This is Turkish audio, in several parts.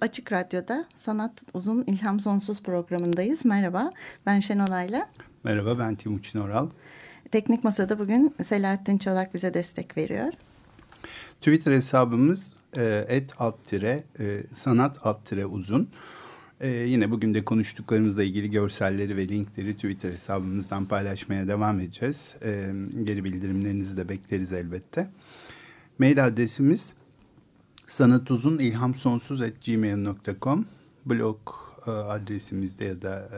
Açık Radyo'da Sanat Uzun İlham Sonsuz programındayız. Merhaba, ben Şenol Ayla. Merhaba, ben Timuçin Oral. Teknik Masa'da bugün Selahattin Çolak bize destek veriyor. Twitter hesabımız @sanat_uzun. Yine bugün de konuştuklarımızla ilgili görselleri ve linkleri Twitter hesabımızdan paylaşmaya devam edeceğiz. Geri bildirimlerinizi de bekleriz elbette. Mail adresimiz sanatuzunilhamsonsuz@gmail.com. Blog adresimizde ya da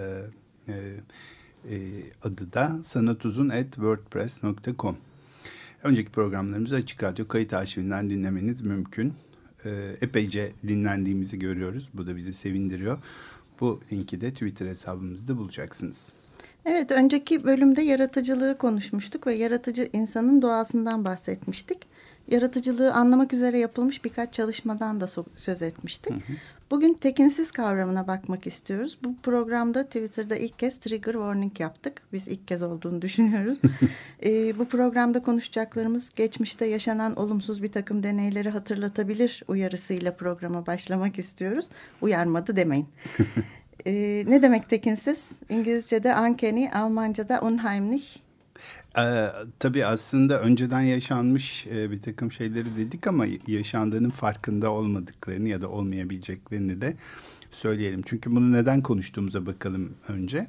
adı da sanatuzun@wordpress.com. Önceki programlarımızı Açık Radyo kayıt arşivinden dinlemeniz mümkün. Epeyce dinlendiğimizi görüyoruz. Bu da bizi sevindiriyor. Bu linki de Twitter hesabımızda bulacaksınız. Evet, önceki bölümde yaratıcılığı konuşmuştuk ve yaratıcı insanın doğasından bahsetmiştik. Yaratıcılığı anlamak üzere yapılmış birkaç çalışmadan da söz etmiştik. Hı hı. Bugün tekinsiz kavramına bakmak istiyoruz. Bu programda Twitter'da ilk kez trigger warning yaptık. Biz ilk kez olduğunu düşünüyoruz. Bu programda konuşacaklarımız geçmişte yaşanan olumsuz bir takım deneyleri hatırlatabilir uyarısıyla programa başlamak istiyoruz. Uyarmadı demeyin. Ne demek tekinsiz? İngilizce'de uncanny, Almanca'da unheimlich. Tabii aslında önceden yaşanmış bir takım şeyleri dedik ama yaşandığının farkında olmadıklarını ya da olmayabileceklerini de söyleyelim. Çünkü bunu neden konuştuğumuza bakalım önce.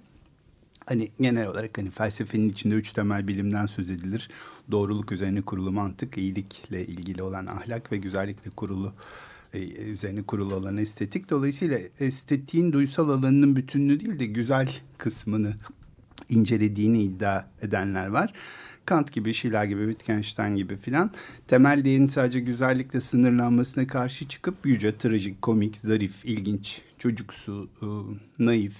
Hani genel olarak hani felsefenin içinde üç temel bilimden söz edilir. Doğruluk üzerine kurulu mantık, iyilikle ilgili olan ahlak ve güzellikle kurulu üzerine kurulu olan estetik. Dolayısıyla estetiğin duysal alanının bütününü değil de güzel kısmını incelediğini iddia edenler var. Kant gibi, Schiller gibi, Wittgenstein gibi filan temel değerin sadece güzellikle sınırlanmasına karşı çıkıp yüce, trajik, komik, zarif, ilginç, çocuksu, naif,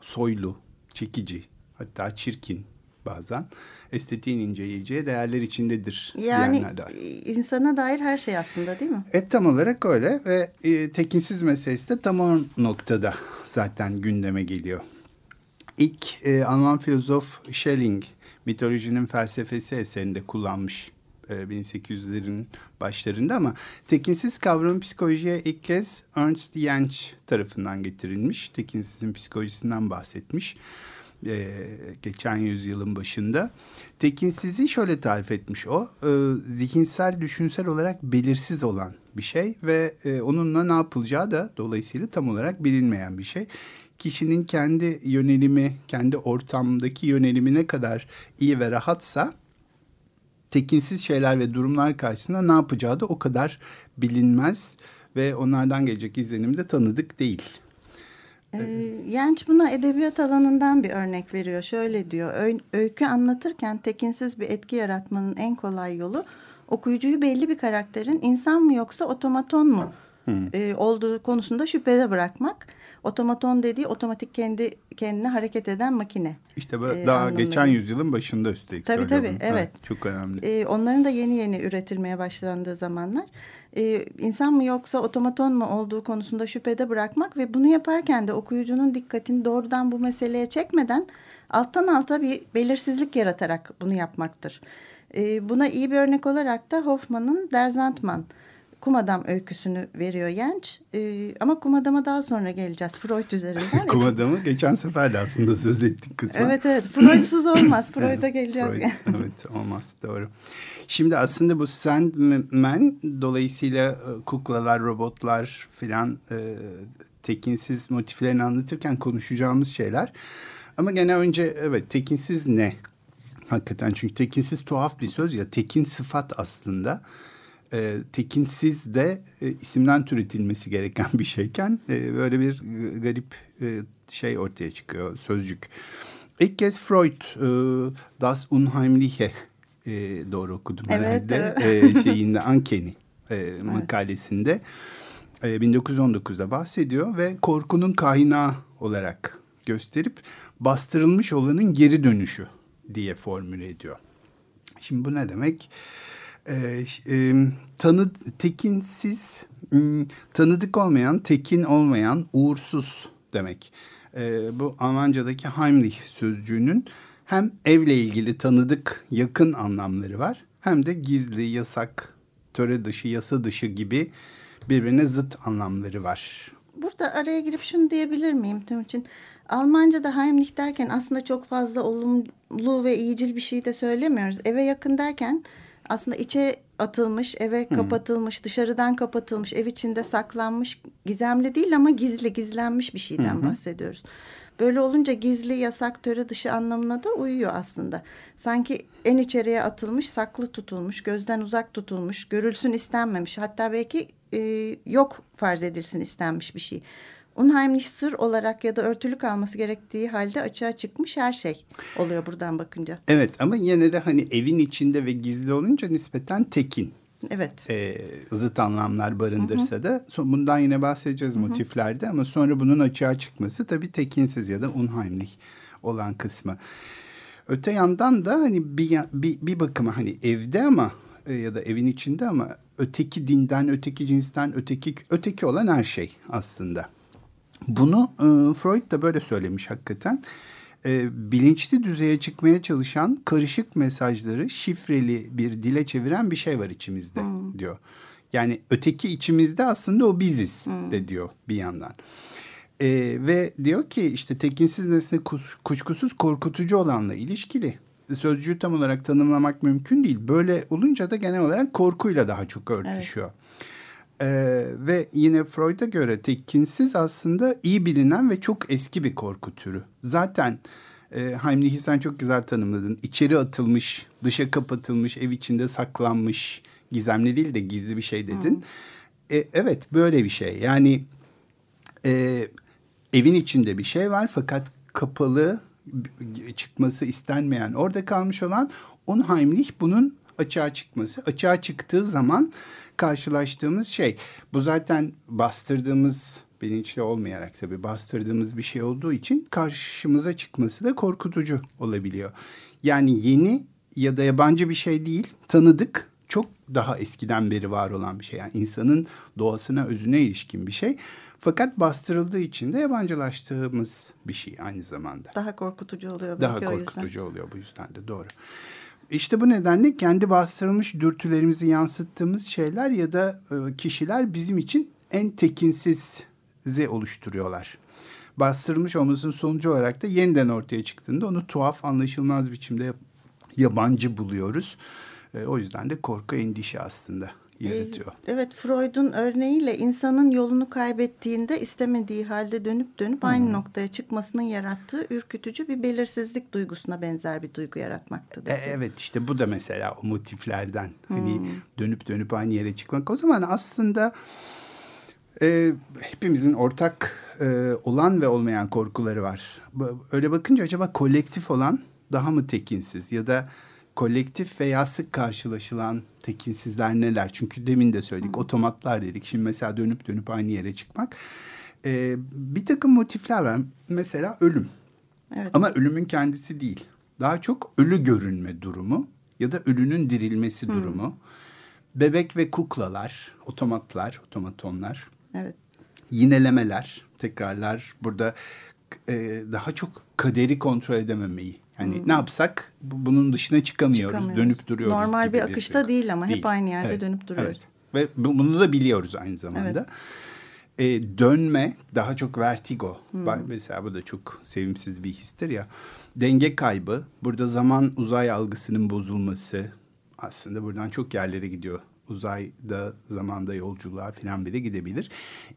soylu, çekici, hatta çirkin bazen estetiğin inceleyeceği değerler içindedir. Yani insana dair her şey aslında, değil mi? Tam olarak öyle ve tekinsiz meselesi de tam o noktada zaten gündeme geliyor. İlk Alman filozof Schelling, mitolojinin felsefesi eserinde kullanmış 1800'lerin başlarında ama tekinsiz kavramı psikolojiye ilk kez Ernst Jentsch tarafından getirilmiş. Tekinsizin psikolojisinden bahsetmiş geçen yüzyılın başında. Tekinsizi şöyle tarif etmiş o, zihinsel, düşünsel olarak belirsiz olan bir şey ve onunla ne yapılacağı da dolayısıyla tam olarak bilinmeyen bir şey. Kişinin kendi yönelimi, kendi ortamdaki yönelimi ne kadar iyi ve rahatsa tekinsiz şeyler ve durumlar karşısında ne yapacağı da o kadar bilinmez ve onlardan gelecek izlenim de tanıdık değil. Yenç buna edebiyat alanından bir örnek veriyor. Şöyle diyor, öykü anlatırken tekinsiz bir etki yaratmanın en kolay yolu okuyucuyu belli bir karakterin insan mı yoksa otomaton mu olduğu konusunda şüphede bırakmak. Otomaton dediği otomatik kendine hareket eden makine. İşte daha geçen yüzyılın başında üstelik. Tabii evet. Çok önemli. Onların da yeni üretilmeye başlandığı zamanlar. İnsan mı yoksa otomaton mu olduğu konusunda şüphede bırakmak ve bunu yaparken de okuyucunun dikkatini doğrudan bu meseleye çekmeden alttan alta bir belirsizlik yaratarak bunu yapmaktır. Buna iyi bir örnek olarak da Hoffmann'ın Der Sandmann, Kum Adam öyküsünü veriyor Yenç. Ama Kum Adam'a daha sonra geleceğiz. Freud üzerinden. Kum Adam'ı geçen sefer de aslında söz ettik kısmen. Evet. Freud'suz olmaz. Freud'a geleceğiz. Freud, yani. Evet, olmaz. Doğru. Şimdi aslında bu Sandman dolayısıyla kuklalar, robotlar filan tekinsiz motiflerini anlatırken konuşacağımız şeyler. Ama gene önce evet tekinsiz ne? Hakikaten çünkü tekinsiz tuhaf bir söz ya. Tekin sıfat aslında. Tekinsiz de isimden türetilmesi gereken bir şeyken böyle bir garip şey ortaya çıkıyor, sözcük. İlk kez Freud Das Unheimliche doğru okudum herhalde. Evet. Şeyinde Ankeni makalesinde 1919'da bahsediyor ve korkunun kaynağı olarak gösterip bastırılmış olanın geri dönüşü diye formüle ediyor. Şimdi bu ne demek? Tekinsiz, tanıdık olmayan, tekin olmayan, uğursuz demek. Bu Almanca'daki Heimlich sözcüğünün hem evle ilgili tanıdık, yakın anlamları var, hem de gizli, yasak, töre dışı, yasa dışı gibi birbirine zıt anlamları var. Burada araya girip şunu diyebilir miyim Timuçin? Almanca'da Heimlich derken aslında çok fazla olumlu ve iyicil bir şey de söylemiyoruz. Eve yakın derken aslında içe atılmış, eve kapatılmış, dışarıdan kapatılmış, ev içinde saklanmış, gizemli değil ama gizli, gizlenmiş bir şeyden bahsediyoruz. Böyle olunca gizli, yasak, töre dışı anlamına da uyuyor aslında. Sanki en içeriye atılmış, saklı tutulmuş, gözden uzak tutulmuş, görülsün istenmemiş, hatta belki yok farz edilsin istenmiş bir şey. Unheimlich sır olarak ya da örtülü kalması gerektiği halde açığa çıkmış her şey oluyor buradan bakınca. Evet, ama yine de hani evin içinde ve gizli olunca nispeten tekin. Evet. Zıt anlamlar barındırsa da bundan yine bahsedeceğiz motiflerde, ama sonra bunun açığa çıkması tabii tekinsiz ya da unheimlich olan kısmı. Öte yandan da hani bir bakıma hani evde ama ya da evin içinde ama öteki dinden, öteki cinsten, öteki olan her şey aslında. Bunu Freud da böyle söylemiş hakikaten. Bilinçli düzeye çıkmaya çalışan karışık mesajları şifreli bir dile çeviren bir şey var içimizde diyor. Yani öteki içimizde aslında o biziz de diyor bir yandan. Ve diyor ki işte tekinsiz nesne kuşkusuz korkutucu olanla ilişkili. Sözcüğü tam olarak tanımlamak mümkün değil. Böyle olunca da genel olarak korkuyla daha çok örtüşüyor. Evet. Ve yine Freud'a göre tekinsiz aslında iyi bilinen ve çok eski bir korku türü. Zaten Heimlich'i sen çok güzel tanımladın. İçeri atılmış, dışa kapatılmış, ev içinde saklanmış, gizemli değil de gizli bir şey dedin. Evet, böyle bir şey. Yani evin içinde bir şey var fakat kapalı, çıkması istenmeyen, orada kalmış olan. Unheimlich bunun açığa çıkması. Açığa çıktığı zaman karşılaştığımız şey. Bu zaten bastırdığımız, bilinçli olmayarak tabii bastırdığımız bir şey olduğu için karşımıza çıkması da korkutucu olabiliyor. Yani yeni ya da yabancı bir şey değil, tanıdık, çok daha eskiden beri var olan bir şey. Yani insanın doğasına, özüne ilişkin bir şey. Fakat bastırıldığı için de yabancılaştığımız bir şey aynı zamanda. Daha korkutucu oluyor. Daha korkutucu oluyor bu yüzden de, doğru. İşte bu nedenle kendi bastırılmış dürtülerimizi yansıttığımız şeyler ya da kişiler bizim için en tekinsizi oluşturuyorlar. Bastırılmış olmasının sonucu olarak da yeniden ortaya çıktığında onu tuhaf, anlaşılmaz biçimde yabancı buluyoruz. O yüzden de korku, endişe aslında yaratıyor. Evet, Freud'un örneğiyle insanın yolunu kaybettiğinde istemediği halde dönüp aynı noktaya çıkmasının yarattığı ürkütücü bir belirsizlik duygusuna benzer bir duygu yaratmaktadır. Evet, işte bu da mesela o motiflerden hani dönüp aynı yere çıkmak. O zaman aslında hepimizin ortak olan ve olmayan korkuları var. Öyle bakınca acaba kolektif olan daha mı tekinsiz ya da kolektif veya sık karşılaşılan tekinsizler neler? Çünkü demin de söyledik, otomatlar dedik. Şimdi mesela dönüp aynı yere çıkmak. Bir takım motifler var. Mesela ölüm. Evet. Ama ölümün kendisi değil. Daha çok ölü görünme durumu ya da ölünün dirilmesi durumu. Bebek ve kuklalar, otomatlar, otomatonlar. Evet. Yinelemeler, tekrarlar. Burada daha çok kaderi kontrol edememeyi. Yani ne yapsak bunun dışına çıkamıyoruz. Dönüp duruyoruz. Normal bir akışta bir değil ama değil. Hep aynı yerde dönüp duruyoruz. Evet. Ve bunu da biliyoruz aynı zamanda. Evet. Dönme daha çok vertigo. Mesela bu da çok sevimsiz bir histir ya. Denge kaybı. Burada zaman uzay algısının bozulması. Aslında buradan çok yerlere gidiyor. Uzayda, zamanda yolculuğa falan bile gidebilir.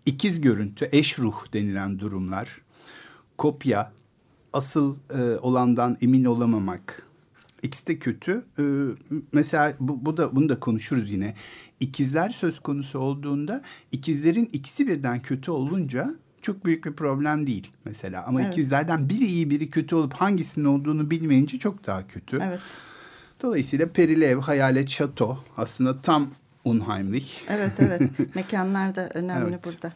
İkiz görüntü, eş ruh denilen durumlar. Kopya. Asıl olandan emin olamamak. İkisi de kötü. Mesela bunu da konuşuruz yine. İkizler söz konusu olduğunda ikisi birden kötü olunca çok büyük bir problem değil mesela. Ama evet. İkizlerden biri iyi biri kötü olup hangisinin olduğunu bilmeyince çok daha kötü. Evet. Dolayısıyla perili ev, hayalet, şato aslında tam Unheimlich. Evet evet, mekanlar da önemli evet. Burada.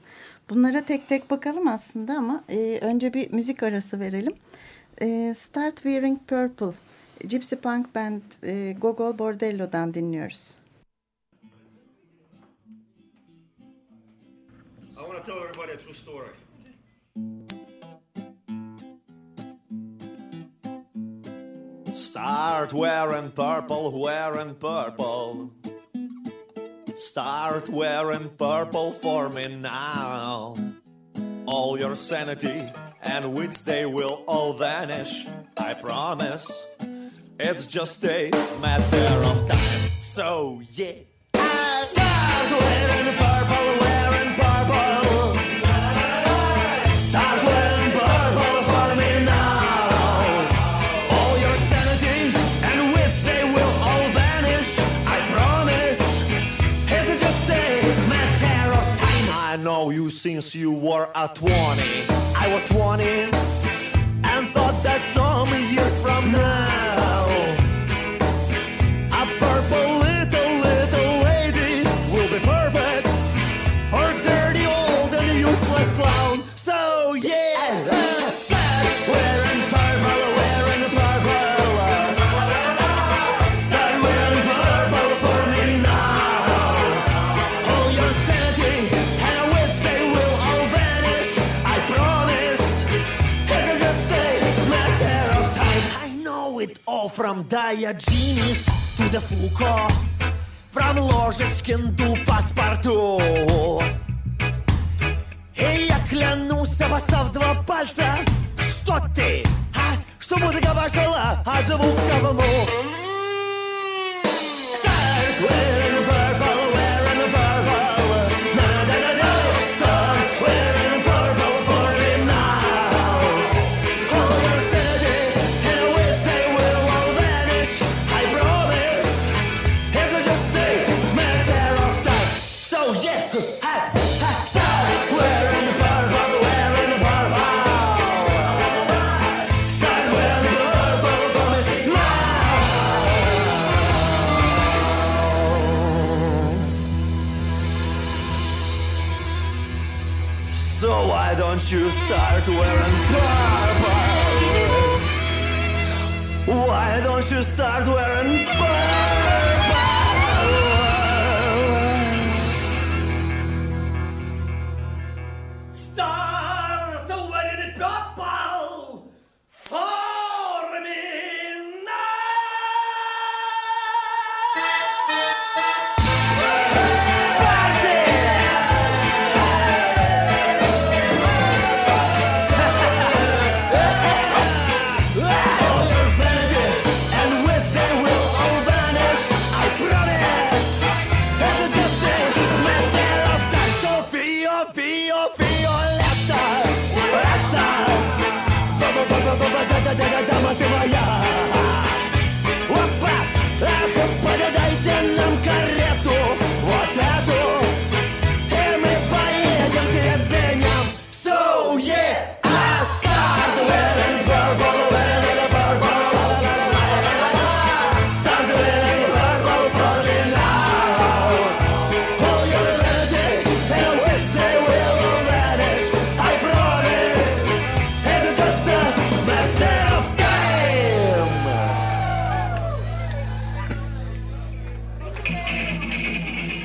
Bunlara tek tek bakalım aslında ama önce bir müzik arası verelim. Start Wearing Purple, Gypsy Punk Band, Gogol Bordello'dan dinliyoruz. I want to tell everybody a true story. Start wearing purple, wearing purple. Start wearing purple for me now. All your sanity and wits, they will all vanish, I promise. It's just a matter of time. So yeah, start wearing purple, wearing purple. Start wearing you since you were a 20. I was 20 and thought that some years from now a purple little lady will be perfect for dirty old and useless clown. So yeah. From Diogenes to the Foucault, from Ложечкин до Паспарту. И я клянусь, обоссав два пальца, что ты, а? Что музыка пошла от звука в уму. Start wearing purple, wearing purple. No, no, no, no. Start wearing purple for me now. All your sanity. Don't you start wearing purple? Why don't you start wearing purple? Start wearing purple for me now!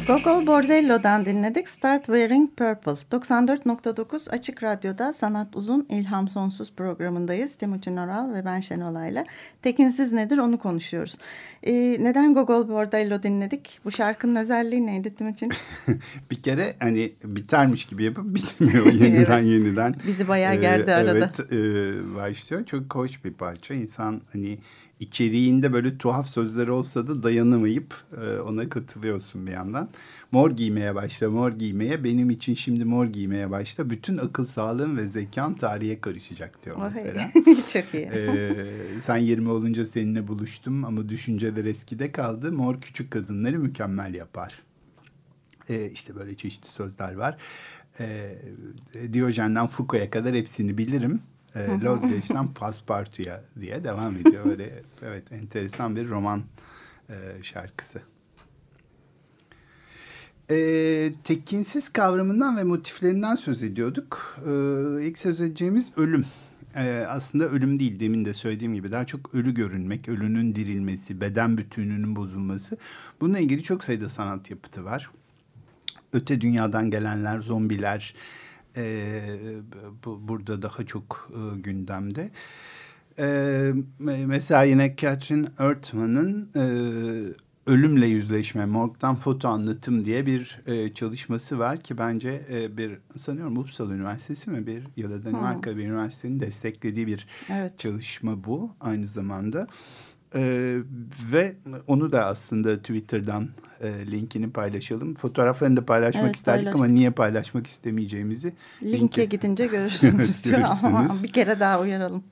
Gogol Bordello'dan dinledik. Start Wearing Purple. 94.9 Açık Radyo'da Sanat Uzun, İlham Sonsuz programındayız. Timuçin Oral ve ben Şenol Ayla. Tekinsiz nedir onu konuşuyoruz. Neden Gogol Bordello dinledik? Bu şarkının özelliği neydi Timuçin? Bir kere hani bitermiş gibi yapıp bitmiyor yeniden evet. Yeniden. Bizi bayağı gerdi arada. Evet başlıyor. Çok hoş bir parça. İnsan hani... İçeriğinde böyle tuhaf sözleri olsa da dayanamayıp ona katılıyorsun bir yandan. Mor giymeye başla, mor giymeye. Benim için şimdi mor giymeye başla. Bütün akıl sağlığın ve zekan tarihe karışacak diyor mesela. Çok iyi. Sen 20 olunca seninle buluştum ama düşünceler eskide kaldı. Mor küçük kadınları mükemmel yapar. İşte böyle çeşitli sözler var. Diyojen'den Foucault'a kadar hepsini bilirim. Lozgeç'ten Paspartu'ya diye devam ediyor. Böyle, evet, enteresan bir roman şarkısı. Tekinsiz kavramından ve motiflerinden söz ediyorduk. İlk söz edeceğimiz ölüm. Aslında ölüm değil, demin de söylediğim gibi, daha çok ölü görünmek, ölünün dirilmesi, beden bütünlüğünün bozulması. Bununla ilgili çok sayıda sanat yapıtı var. Öte dünyadan gelenler, zombiler burada daha çok gündemde. Mesela yine Catherine Earthman'ın Ölümle Yüzleşme, Morg'dan Foto Anlatım diye bir çalışması var ki bence bir, sanıyorum Uppsala Üniversitesi mi bir ya da Danimarka bir üniversitenin desteklediği bir çalışma bu aynı zamanda. Ve onu da aslında Twitter'dan linkini paylaşalım. Fotoğraflarını da paylaşmak isterdik ama niye paylaşmak istemeyeceğimizi. Linke gidince görürsünüz. Ama bir kere daha uyaralım.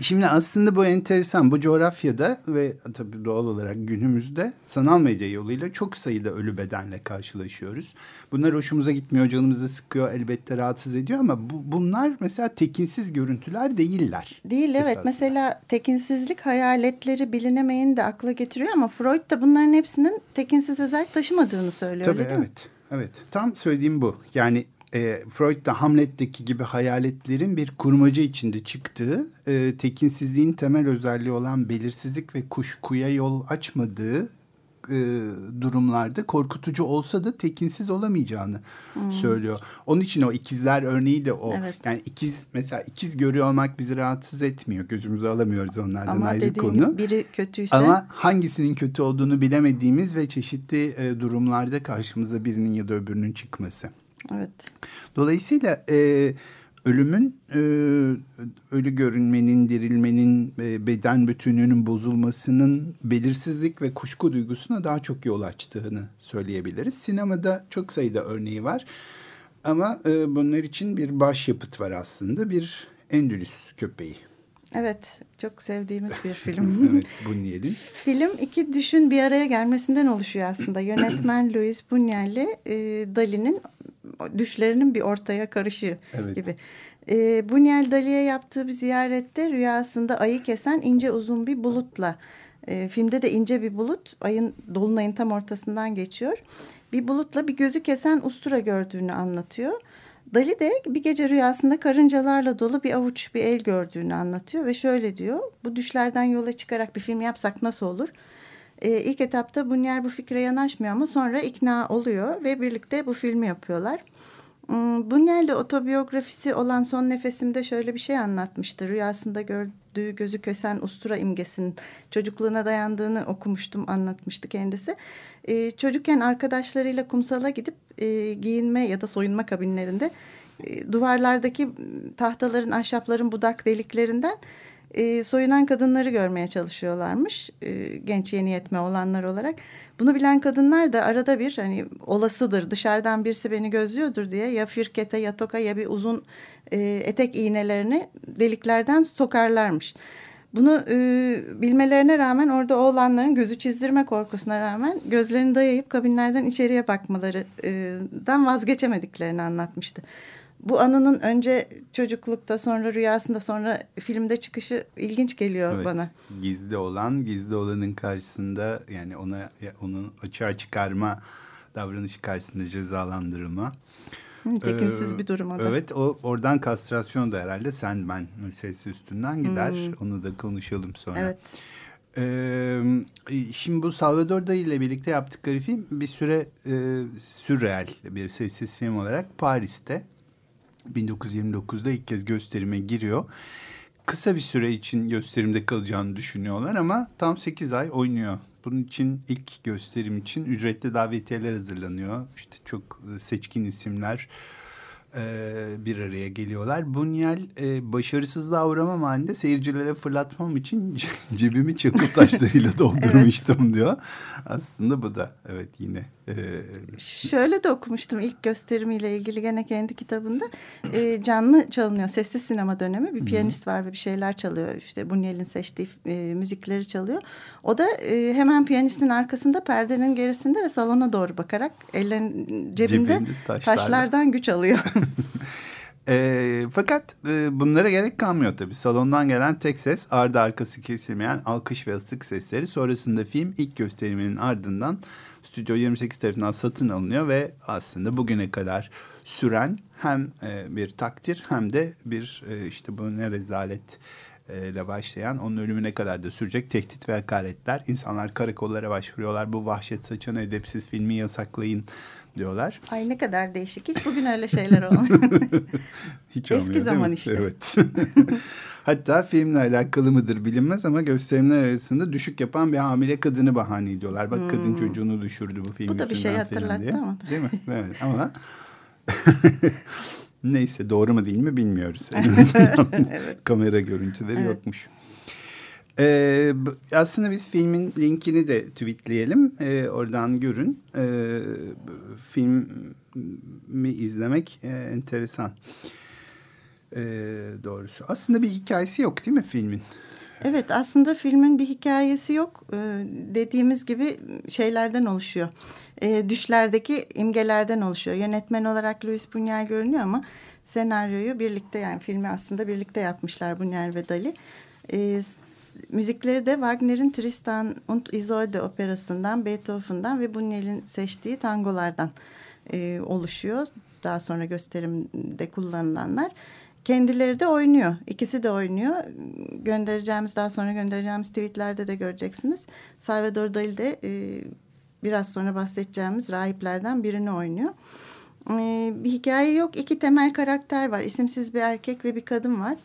Şimdi aslında bu enteresan, bu coğrafyada ve tabii doğal olarak günümüzde sanal medya yoluyla çok sayıda ölü bedenle karşılaşıyoruz. Bunlar hoşumuza gitmiyor, canımızı sıkıyor, elbette rahatsız ediyor ama bunlar mesela tekinsiz görüntüler değiller. Değil esasında. Evet, mesela tekinsizlik hayaletleri, bilinemeyeni de akla getiriyor ama Freud da bunların hepsinin tekinsiz özellik taşımadığını söylüyor. Tabii, evet. Tam söylediğim bu. Yani Freud da Hamlet'teki gibi hayaletlerin bir kurmaca içinde çıktığı, tekinsizliğin temel özelliği olan belirsizlik ve kuşkuya yol açmadığı durumlarda korkutucu olsa da tekinsiz olamayacağını söylüyor. Onun için o ikizler örneği de o. Evet. Yani ikiz görüyor olmak bizi rahatsız etmiyor. Gözümüzü alamıyoruz onlardan, ama ayrı konu. Ama biri kötüyse. Ama hangisinin kötü olduğunu bilemediğimiz ve çeşitli durumlarda karşımıza birinin ya da öbürünün çıkması. Evet. Dolayısıyla ölümün, ölü görünmenin, dirilmenin, beden bütünlüğünün bozulmasının belirsizlik ve kuşku duygusuna daha çok yol açtığını söyleyebiliriz. Sinemada çok sayıda örneği var ama bunlar için bir başyapıt var aslında, bir Endülüs Köpeği. Evet, çok sevdiğimiz bir film. Evet, Buñuel'in. Film iki düşün bir araya gelmesinden oluşuyor aslında. Yönetmen Luis Buñuel'le Dali'nin düşlerinin bir ortaya karışığı gibi. Buñuel Dali'ye yaptığı bir ziyarette rüyasında ayı kesen ince uzun bir bulutla, filmde de ince bir bulut ayın, dolunayın tam ortasından geçiyor. Bir bulutla bir gözü kesen ustura gördüğünü anlatıyor. Dali de bir gece rüyasında karıncalarla dolu bir avuç bir el gördüğünü anlatıyor ve şöyle diyor: bu düşlerden yola çıkarak bir film yapsak nasıl olur? İlk etapta Buñuel bu fikre yanaşmıyor ama sonra ikna oluyor ve birlikte bu filmi yapıyorlar. Buñuel de otobiyografisi olan Son Nefesim'de şöyle bir şey anlatmıştı. Rüyasında gördüğü gözü kesen ustura imgesinin çocukluğuna dayandığını okumuştum, anlatmıştı kendisi. Çocukken arkadaşlarıyla kumsala gidip giyinme ya da soyunma kabinlerinde duvarlardaki tahtaların, ahşapların budak deliklerinden soyunan kadınları görmeye çalışıyorlarmış, genç yeni yetme olanlar olarak. Bunu bilen kadınlar da arada bir, hani olasıdır, dışarıdan birisi beni gözlüyordur diye ya firkete ya toka ya bir uzun etek iğnelerini deliklerden sokarlarmış. Bunu bilmelerine rağmen, orada oğlanların gözü çizdirme korkusuna rağmen gözlerini dayayıp kabinlerden içeriye bakmalarından vazgeçemediklerini anlatmıştı. Bu anının önce çocuklukta, sonra rüyasında, sonra filmde çıkışı ilginç geliyor bana. Gizli olan, gizli olanın karşısında, yani onun açığa çıkarma davranışı karşısında cezalandırılma. Tekinsiz bir durum o da. Evet, oradan kastrasyon da herhalde Sandmann meselesi üstünden gider. Onu da konuşalım sonra. Evet. Şimdi bu Salvador Dalí ile birlikte yaptıkları film bir süre sürreal bir sessiz film olarak Paris'te 1929'da ilk kez gösterime giriyor. Kısa bir süre için gösterimde kalacağını düşünüyorlar ama tam 8 ay oynuyor. Bunun için ilk gösterim için ücretli davetiyeler hazırlanıyor. İşte çok seçkin isimler bir araya geliyorlar. Buñuel başarısızlığa uğramam halinde seyircilere fırlatmam için cebimi çakıl taşlarıyla doldurmuştum diyor. Aslında bu da yine. Şöyle de okumuştum ilk gösterimiyle ilgili, gene kendi kitabında. Canlı çalınıyor. Sessiz sinema dönemi. Bir piyanist var ve bir şeyler çalıyor. İşte Buñuel'in seçtiği müzikleri çalıyor. O da hemen piyanistin arkasında, perdenin gerisinde ve salona doğru bakarak ellerinin cebinde taşlardan güç alıyor. Fakat bunlara gerek kalmıyor tabii. Salondan gelen tek ses ardı arkası kesilmeyen alkış ve ıslık sesleri. Sonrasında film ilk gösteriminin ardından Stüdyo 28 tarafından satın alınıyor ve aslında bugüne kadar süren hem bir takdir hem de bir işte bu ne rezaletle başlayan, onun ölümüne kadar da sürecek tehdit ve hakaretler. İnsanlar karakollara başvuruyorlar. Bu vahşet saçan edepsiz filmi yasaklayın diyorlar. Ay ne kadar değişik. Hiç bugün öyle şeyler olmuyor. Hiç olmuyor. Eski zaman işte. Evet. Hatta filmle alakalı mıdır bilinmez ama gösterimler arasında düşük yapan bir hamile kadını bahane ediyorlar. Bak kadın çocuğunu düşürdü bu film. Bu da bir şey hatırlattı ama. Değil mi? Evet ama neyse doğru mu değil mi bilmiyoruz. En azından evet. Kamera görüntüleri evet. Yokmuş. Aslında biz filmin linkini de tweetleyelim. Oradan görün. Filmi izlemek enteresan. Doğrusu. Aslında bir hikayesi yok değil mi filmin? Evet aslında filmin bir hikayesi yok. Dediğimiz gibi şeylerden oluşuyor. Düşlerdeki imgelerden oluşuyor. Yönetmen olarak Luis Buñuel görünüyor ama senaryoyu birlikte yani filmi aslında birlikte yapmışlar Buñuel ve Dalí. Müzikleri de Wagner'in Tristan und Isolde operasından, Beethoven'dan ve Buñuel'in seçtiği tangolardan oluşuyor. Daha sonra gösterimde kullanılanlar. Kendileri de oynuyor. İkisi de oynuyor. Daha sonra göndereceğimiz tweetlerde de göreceksiniz. Salvador Dalí de biraz sonra bahsedeceğimiz rahiplerden birini oynuyor. Bir hikaye yok. İki temel karakter var. İsimsiz bir erkek ve bir kadın var.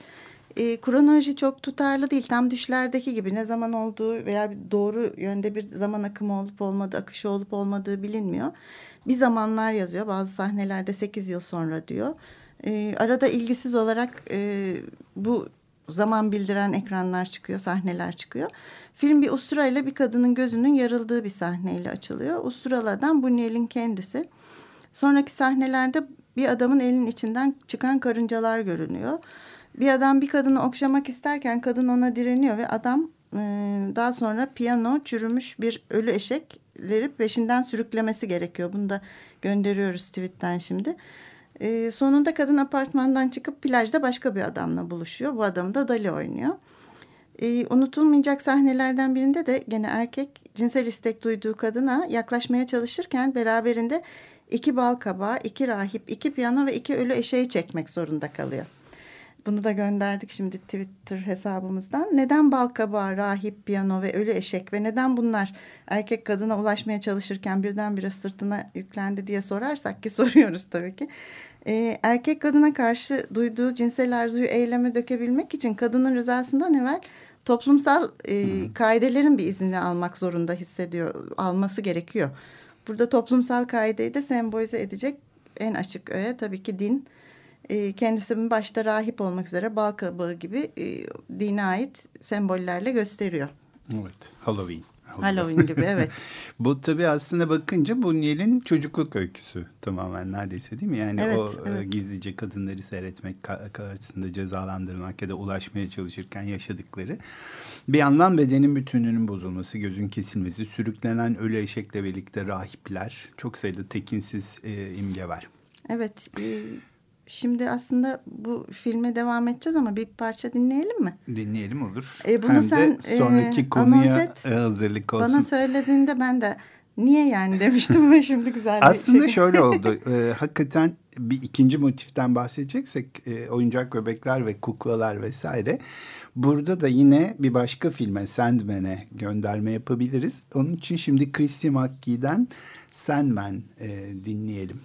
Kronoloji çok tutarlı değil. Tam düşlerdeki gibi ne zaman olduğu veya doğru yönde bir zaman akımı olup olmadığı, akışı olup olmadığı bilinmiyor. Bir zamanlar yazıyor. Bazı sahnelerde 8 yıl sonra diyor. Arada ilgisiz olarak bu zaman bildiren ekranlar çıkıyor, sahneler çıkıyor. Film bir usturayla bir kadının gözünün yarıldığı bir sahneyle açılıyor. Usturalardan Buñuel'in kendisi. Sonraki sahnelerde bir adamın elinin içinden çıkan karıncalar görünüyor. Bir adam bir kadını okşamak isterken kadın ona direniyor ve adam daha sonra piyano çürümüş bir ölü eşekleri peşinden sürüklemesi gerekiyor. Bunu da gönderiyoruz tweetten şimdi. Sonunda kadın apartmandan çıkıp plajda başka bir adamla buluşuyor. Bu adamı da Dalí oynuyor. Unutulmayacak sahnelerden birinde de gene erkek cinsel istek duyduğu kadına yaklaşmaya çalışırken beraberinde 2 bal kabağı, 2 rahip, 2 piyano ve 2 ölü eşeği çekmek zorunda kalıyor. Bunu da gönderdik şimdi Twitter hesabımızdan. Neden bal kabağı, rahip, piyano ve ölü eşek ve neden bunlar erkek kadına ulaşmaya çalışırken birdenbire sırtına yüklendi diye sorarsak ki soruyoruz tabii ki. Erkek kadına karşı duyduğu cinsel arzuyu eyleme dökebilmek için kadının rızasından evvel toplumsal kaidelerin bir iznini almak zorunda hissediyor, alması gerekiyor. Burada toplumsal kaideyi de sembolize edecek en açık öğe tabii ki din. Kendisinin başta rahip olmak üzere bal kabağı gibi dine ait sembollerle gösteriyor. Evet, Halloween gibi evet. Bu tabii aslında bakınca Buñuel'in çocukluk öyküsü tamamen neredeyse değil mi? Yani evet, evet. Gizlice kadınları seyretmek karşısında cezalandırmak ya da ulaşmaya çalışırken yaşadıkları. Bir yandan bedenin bütünlüğünün bozulması, gözün kesilmesi, sürüklenen ölü eşekle birlikte rahipler, çok sayıda tekinsiz imge var. Evet. Şimdi aslında bu filme devam edeceğiz ama bir parça dinleyelim mi? Dinleyelim olur. Bunu hem sen, de sonraki konuya hazırlık olsun. Bana söylediğinde ben de niye yani demiştim ve şimdi güzel bir aslında şey. Şöyle oldu. Hakikaten bir ikinci motiften bahsedeceksek oyuncak bebekler ve kuklalar vesaire. Burada da yine bir başka filme Sandman'e gönderme yapabiliriz. Onun için şimdi Kristin McKee'den Sandman dinleyelim.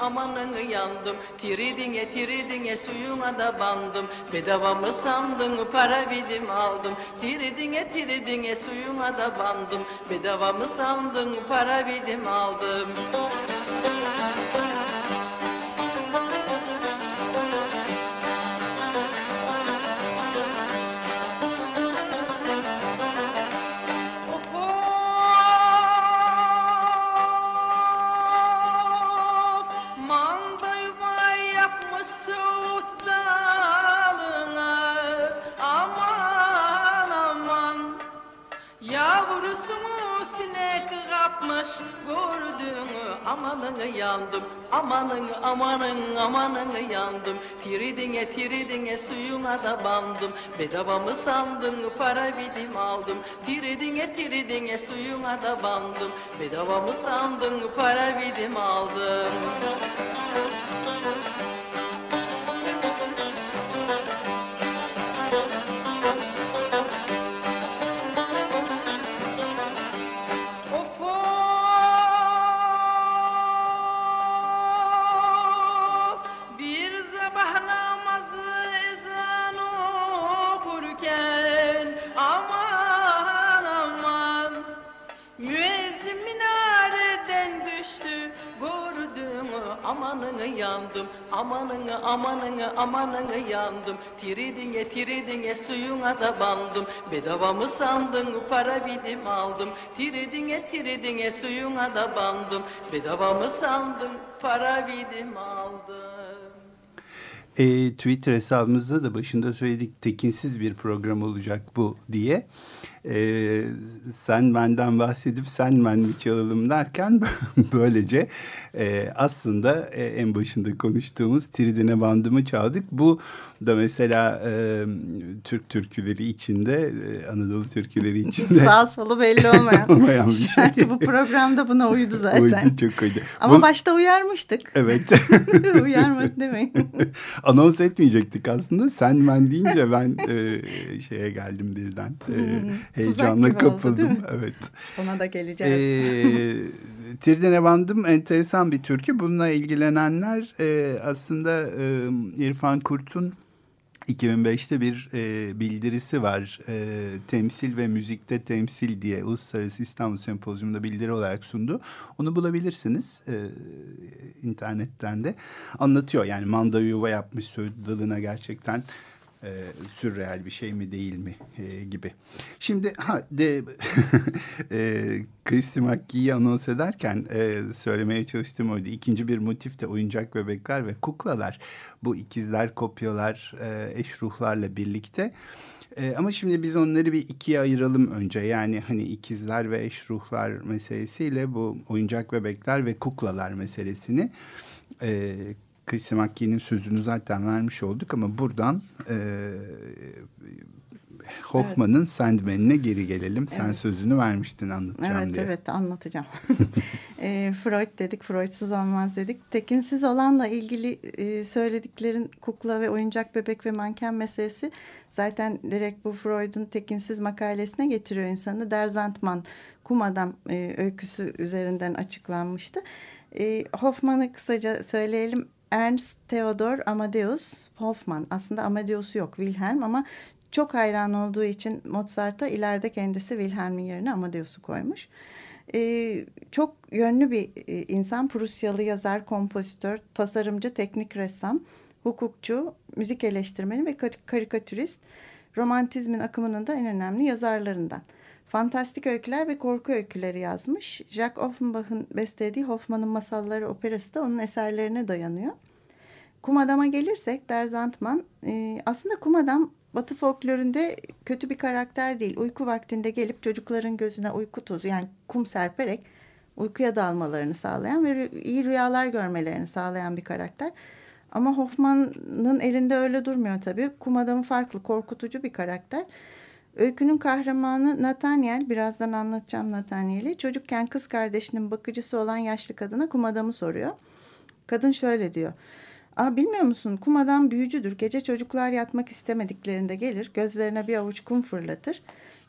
Amanını yandım, tiridine suyuna da bandım. Bedava mı sandın, para bidim aldım. Tiridine suyuna da bandım. Bedava mı sandın, para bidim aldım. amanın yandım, amanın amanın amanın yandım. Tiridine tiridine suyuna da bandım, bedava mı sandın para bidim aldım. Tiridine tiridine suyuna da bandım, bedava mı sandın para bidim aldım. Yandım, amanın amanın amanın yandım. Tiridine tiridine suyuna da bandım, bedava mı sandın para bidim aldım. Tiridine tiridine suyuna da bandım, bedava mı sandın para bidim aldım. Twitter hesabımızda da başında söyledik, tekinsiz bir program olacak bu diye. Sen benden bahsedip sen ben mi çalalım derken böylece aslında en başında konuştuğumuz Tridine bandımı çaldık. Bu da mesela Türk türküleri içinde, Anadolu türküleri içinde sağ solu belli olmayan bir şey. Bu programda buna uydu zaten. Uydu, çok uydu. Ama başta uyarmıştık. Evet. Uyarmadı demeyin. Anons etmeyecektik aslında. Sen ben deyince ben şeye geldim birden. Heyecanla kapıldım. Oldu, evet. Ona da geleceğiz. Tridine bandım enteresan bir türkü. Bununla ilgilenenler aslında İrfan Kurt'un 2005'te bir bildirisi var. Temsil ve müzikte temsil diye Uluslararası İstanbul Sempozyumu'nda bildiri olarak sundu. Onu bulabilirsiniz internetten de. Anlatıyor yani manda yuva yapmış söğüt dalına gerçekten. Sürreal bir şey mi değil mi gibi. Şimdi Kristin McKee'yi anons ederken söylemeye çalıştığım oydu. İkinci bir motif de oyuncak bebekler ve kuklalar. Bu ikizler, kopyalar, eş ruhlarla birlikte. Ama şimdi biz onları bir ikiye ayıralım önce. Yani hani ikizler ve eş ruhlar meselesiyle bu oyuncak bebekler ve kuklalar meselesini konuşuyoruz. Kristin McKee'nin sözünü zaten vermiş olduk ama buradan Hoffman'ın evet. Sandman'ine geri gelelim. Sen evet. Sözünü vermiştin anlatacağım evet, diye. Evet anlatacağım. Freud dedik, Freud'suz olmaz dedik. Tekinsiz olanla ilgili söylediklerin kukla ve oyuncak bebek ve manken meselesi zaten direkt bu Freud'un tekinsiz makalesine getiriyor insanı. Der Sandmann, kum adam öyküsü üzerinden açıklanmıştı. Hoffman'ı kısaca söyleyelim. Ernst Theodor Amadeus Hoffmann, aslında Amadeus'u yok Wilhelm ama çok hayran olduğu için Mozart'a ileride kendisi Wilhelm'in yerine Amadeus'u koymuş. Çok yönlü bir insan, Prusyalı yazar, kompozitör, tasarımcı, teknik ressam, hukukçu, müzik eleştirmeni ve karikatürist, romantizmin akımının da en önemli yazarlarından. Fantastik öyküler ve korku öyküleri yazmış. Jacques Offenbach'ın bestelediği Hoffmann'ın Masalları operası da onun eserlerine dayanıyor. Kum Adam'a gelirsek Der Sandmann, aslında Kum Adam Batı folkloründe kötü bir karakter değil. Uyku vaktinde gelip çocukların gözüne uyku tozu yani kum serperek uykuya dalmalarını sağlayan ve iyi rüyalar görmelerini sağlayan bir karakter. Ama Hoffmann'ın elinde öyle durmuyor tabii. Kum Adam'ı farklı, korkutucu bir karakter. Öykünün kahramanı Nathaniel, birazdan anlatacağım Nathaniel'i, çocukken kız kardeşinin bakıcısı olan yaşlı kadına kum adamı soruyor. Kadın şöyle diyor, "Aa, bilmiyor musun kum adam büyücüdür, gece çocuklar yatmak istemediklerinde gelir, gözlerine bir avuç kum fırlatır.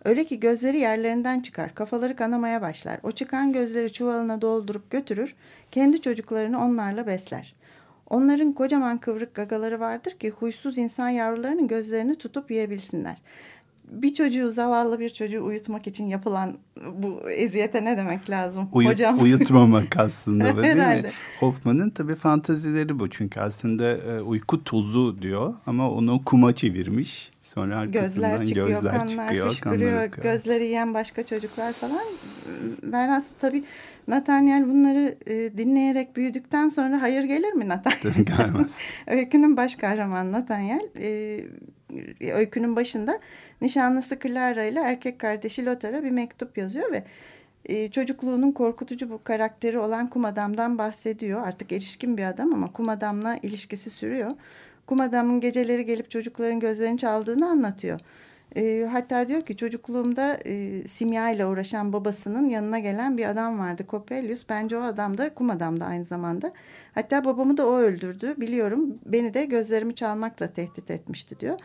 Öyle ki gözleri yerlerinden çıkar, kafaları kanamaya başlar, o çıkan gözleri çuvalına doldurup götürür, kendi çocuklarını onlarla besler. Onların kocaman kıvrık gagaları vardır ki huysuz insan yavrularının gözlerini tutup yiyebilsinler." Bir çocuğu, zavallı bir çocuğu uyutmak için yapılan bu eziyete ne demek lazım hocam? Uyutmamak aslında değil mi? Hoffman'ın tabii fantazileri bu. Çünkü aslında uyku tozu diyor ama onu kuma çevirmiş. Sonra arkasından gözler çıkıyor, kanlar akıyor. Gözleri yiyen başka çocuklar falan. Velhasıl tabii Nathaniel bunları dinleyerek büyüdükten sonra hayır gelir mi Nathaniel? Gelmez. Öykünün baş kahramanı Nathaniel... öykünün başında nişanlısı Clara ile erkek kardeşi Lothar'a bir mektup yazıyor ve çocukluğunun korkutucu bu karakteri olan kum adamdan bahsediyor. Artık erişkin bir adam ama kum adamla ilişkisi sürüyor. Kum adamın geceleri gelip çocukların gözlerini çaldığını anlatıyor. Hatta diyor ki çocukluğumda simyayla uğraşan babasının yanına gelen bir adam vardı, Cornelius. Bence o adam da kum adamdı aynı zamanda. Hatta babamı da o öldürdü, biliyorum. Beni de gözlerimi çalmakla tehdit etmişti diyor.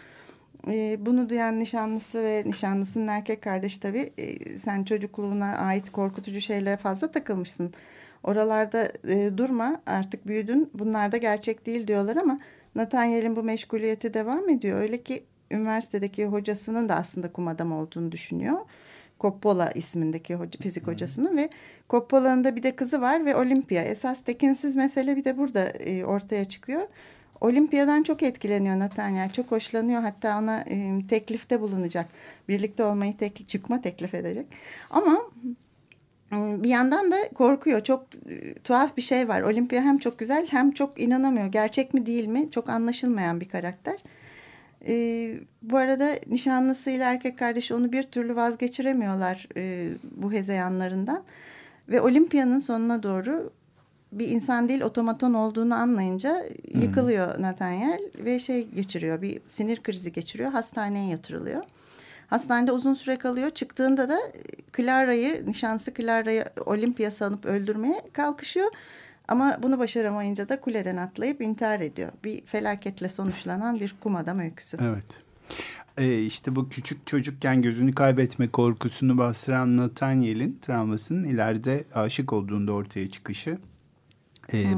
Bunu duyan nişanlısı ve nişanlısının erkek kardeşi tabii sen çocukluğuna ait korkutucu şeylere fazla takılmışsın. Oralarda durma, artık büyüdün, bunlar da gerçek değil diyorlar ama Nathaniel'in bu meşguliyeti devam ediyor. Öyle ki üniversitedeki hocasının da aslında kum adam olduğunu düşünüyor. Coppola ismindeki fizik hocasının ve Coppola'nın da bir de kızı var ve Olimpia. Esas tekinsiz mesele bir de burada ortaya çıkıyor. Olimpia'dan çok etkileniyor Nathaniel. Çok hoşlanıyor. Hatta ona teklifte bulunacak. Birlikte olmayı teklif edecek. Ama bir yandan da korkuyor. Çok tuhaf bir şey var. Olimpia hem çok güzel hem çok inanamıyor. Gerçek mi değil mi? Çok anlaşılmayan bir karakter. Bu arada nişanlısıyla erkek kardeşi onu bir türlü vazgeçiremiyorlar bu hezeyanlarından. Ve Olimpia'nın sonuna doğru bir insan değil otomaton olduğunu anlayınca yıkılıyor Nathaniel ve geçiriyor, bir sinir krizi geçiriyor, hastaneye yatırılıyor. Hastanede uzun süre kalıyor. Çıktığında da nişanlısı Clara'yı Olimpia sanıp öldürmeye kalkışıyor. Ama bunu başaramayınca da kuleden atlayıp intihar ediyor. Bir felaketle sonuçlanan bir kum adam öyküsü. Evet. İşte bu küçük çocukken gözünü kaybetme korkusunu bastıran Nathaniel'in travmasının ileride aşık olduğunda ortaya çıkışı.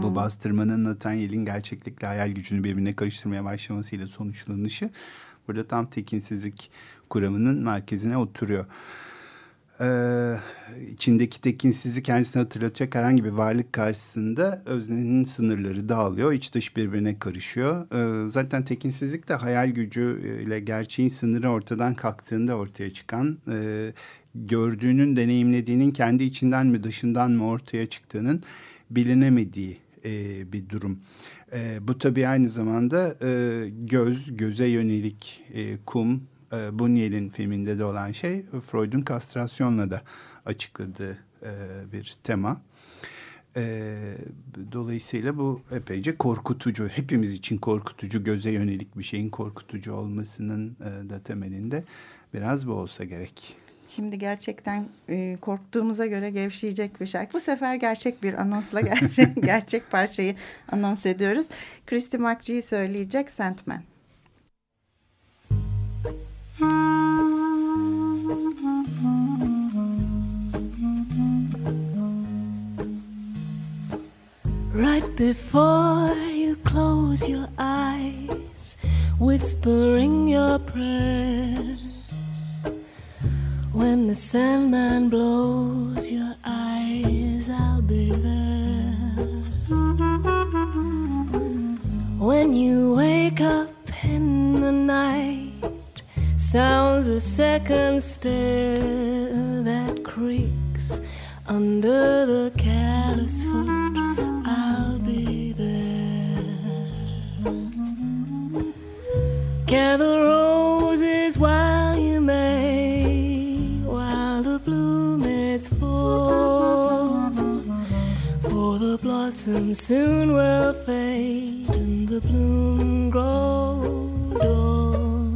Bu bastırmanın Nathaniel'in gerçeklikle hayal gücünü birbirine karıştırmaya başlamasıyla sonuçlanışı. Burada tam tekinsizlik kuramının merkezine oturuyor. İçindeki tekinsizi kendisine hatırlatacak herhangi bir varlık karşısında öznenin sınırları dağılıyor. İç dış birbirine karışıyor. Zaten tekinsizlik de hayal gücü ile gerçeğin sınırı ortadan kalktığında ortaya çıkan, gördüğünün, deneyimlediğinin kendi içinden mi dışından mı ortaya çıktığının bilinemediği bir durum. Bu tabii aynı zamanda göze yönelik kum, Buñuel'in filminde de olan şey, Freud'un kastrasyonla da açıkladığı bir tema. Dolayısıyla bu epeyce korkutucu, hepimiz için korkutucu, göze yönelik bir şeyin korkutucu olmasının da temelinde biraz bu olsa gerek. Şimdi gerçekten korktuğumuza göre gevşeyecek bir şarkı. Bu sefer gerçek bir anonsla gerçek parçayı anons ediyoruz. Kristin McKee söyleyecek, Sandman. Right before you close your eyes, whispering your prayers. When the Sandman blows your eyes, I'll be there. When you wake up in the night, sounds a second stair that creaks under the callous foot. I'll be there. Gather roses while you may, while the bloom is full, for the blossom soon will fade and the bloom grow dull.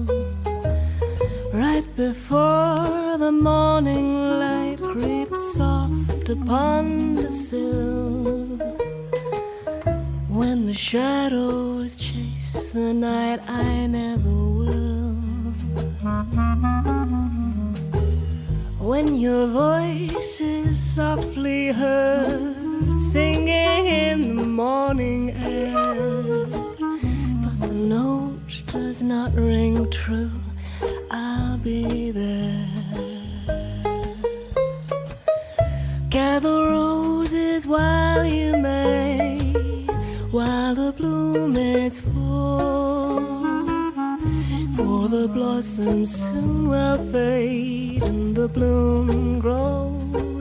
Right before the morning light creeps soft upon the sill, when the shadows chase the night, I never will. When your voice is softly heard, singing in the morning air, but the note does not ring true, I'll be there. Gather roses while you may, while the bloom is full, for the blossoms soon will fade and the bloom grow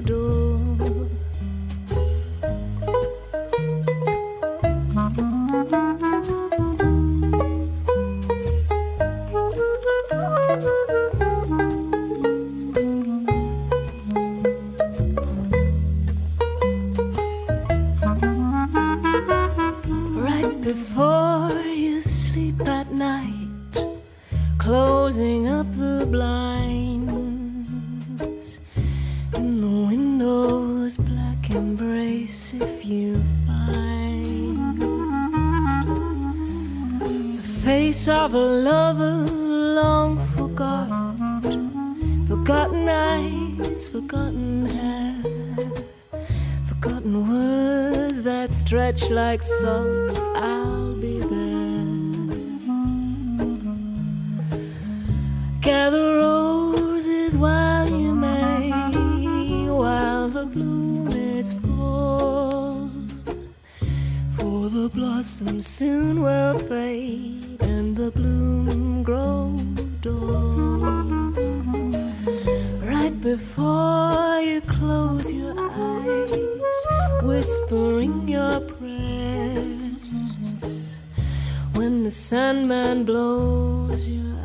dull. before you sleep at night, closing up the blinds in the window's black embrace, if you find the face of a lover long forgot, forgotten eyes, forgotten hair, forgotten words that stretch like salt. I'll be there. Gather roses while you may, while the bloom is full, for the blossom soon will fade and the bloom grow dull. Right before you close your eyes, whispering your prayers, when the Sandman blows your eyes.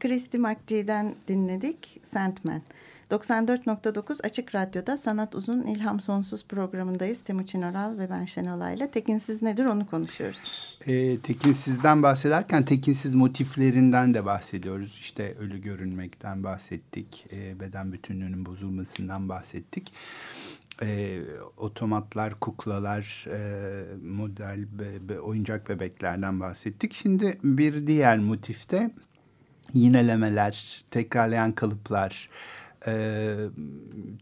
Kristin McKee'den dinledik Sandman. 94.9 Açık Radyo'da Sanat Uzun İlham Sonsuz programındayız. Timuçin Oral ve ben Şenol Ayla. Tekinsiz nedir onu konuşuyoruz. Tekinsizden bahsederken tekinsiz motiflerinden de bahsediyoruz. İşte ölü görünmekten bahsettik. Beden bütünlüğünün bozulmasından bahsettik. Otomatlar, kuklalar, model, oyuncak bebeklerden bahsettik. Şimdi bir diğer motifte yinelemeler, tekrarlayan kalıplar,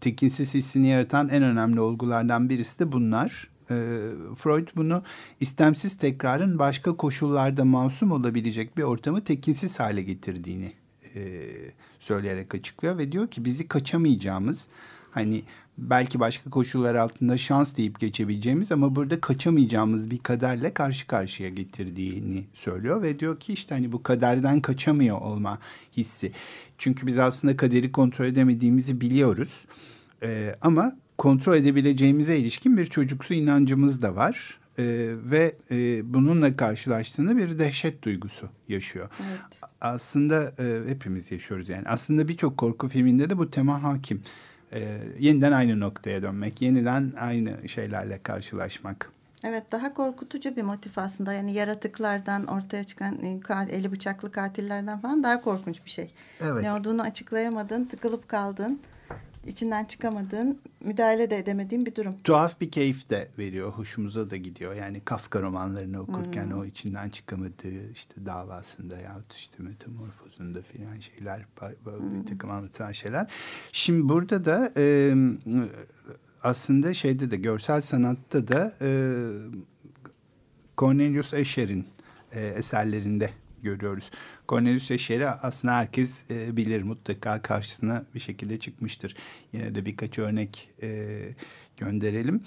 tekinsiz hissini yaratan en önemli olgulardan birisi de bunlar. Freud bunu istemsiz tekrarın başka koşullarda masum olabilecek bir ortamı tekinsiz hale getirdiğini söyleyerek açıklıyor ve diyor ki bizi kaçamayacağımız, hani belki başka koşullar altında şans deyip geçebileceğimiz ama burada kaçamayacağımız bir kaderle karşı karşıya getirdiğini söylüyor ve diyor ki işte hani bu kaderden kaçamıyor olma hissi. Çünkü biz aslında kaderi kontrol edemediğimizi biliyoruz ama kontrol edebileceğimize ilişkin bir çocuksu inancımız da var. Ve bununla karşılaştığında bir dehşet duygusu yaşıyor. Evet. Aslında hepimiz yaşıyoruz yani. Aslında birçok korku filminde de bu tema hakim. Yeniden aynı noktaya dönmek, yeniden aynı şeylerle karşılaşmak. Evet, daha korkutucu bir motif aslında. Yani yaratıklardan ortaya çıkan eli bıçaklı katillerden falan daha korkunç bir şey. Evet. Ne olduğunu açıklayamadın, tıkılıp kaldın, içinden çıkamadığın, müdahale de edemediğin bir durum. Tuhaf bir keyif de veriyor, hoşumuza da gidiyor. Yani Kafka romanlarını okurken o içinden çıkamadığı işte davasında yahut işte metamorfozunda filan şeyler, bir takım anlatılan şeyler. Şimdi burada da aslında şeyde de, görsel sanatta da Cornelius Escher'in eserlerinde görüyoruz. Cornelius Escher'i aslında herkes bilir. Mutlaka karşısına bir şekilde çıkmıştır. Yine de birkaç örnek gönderelim.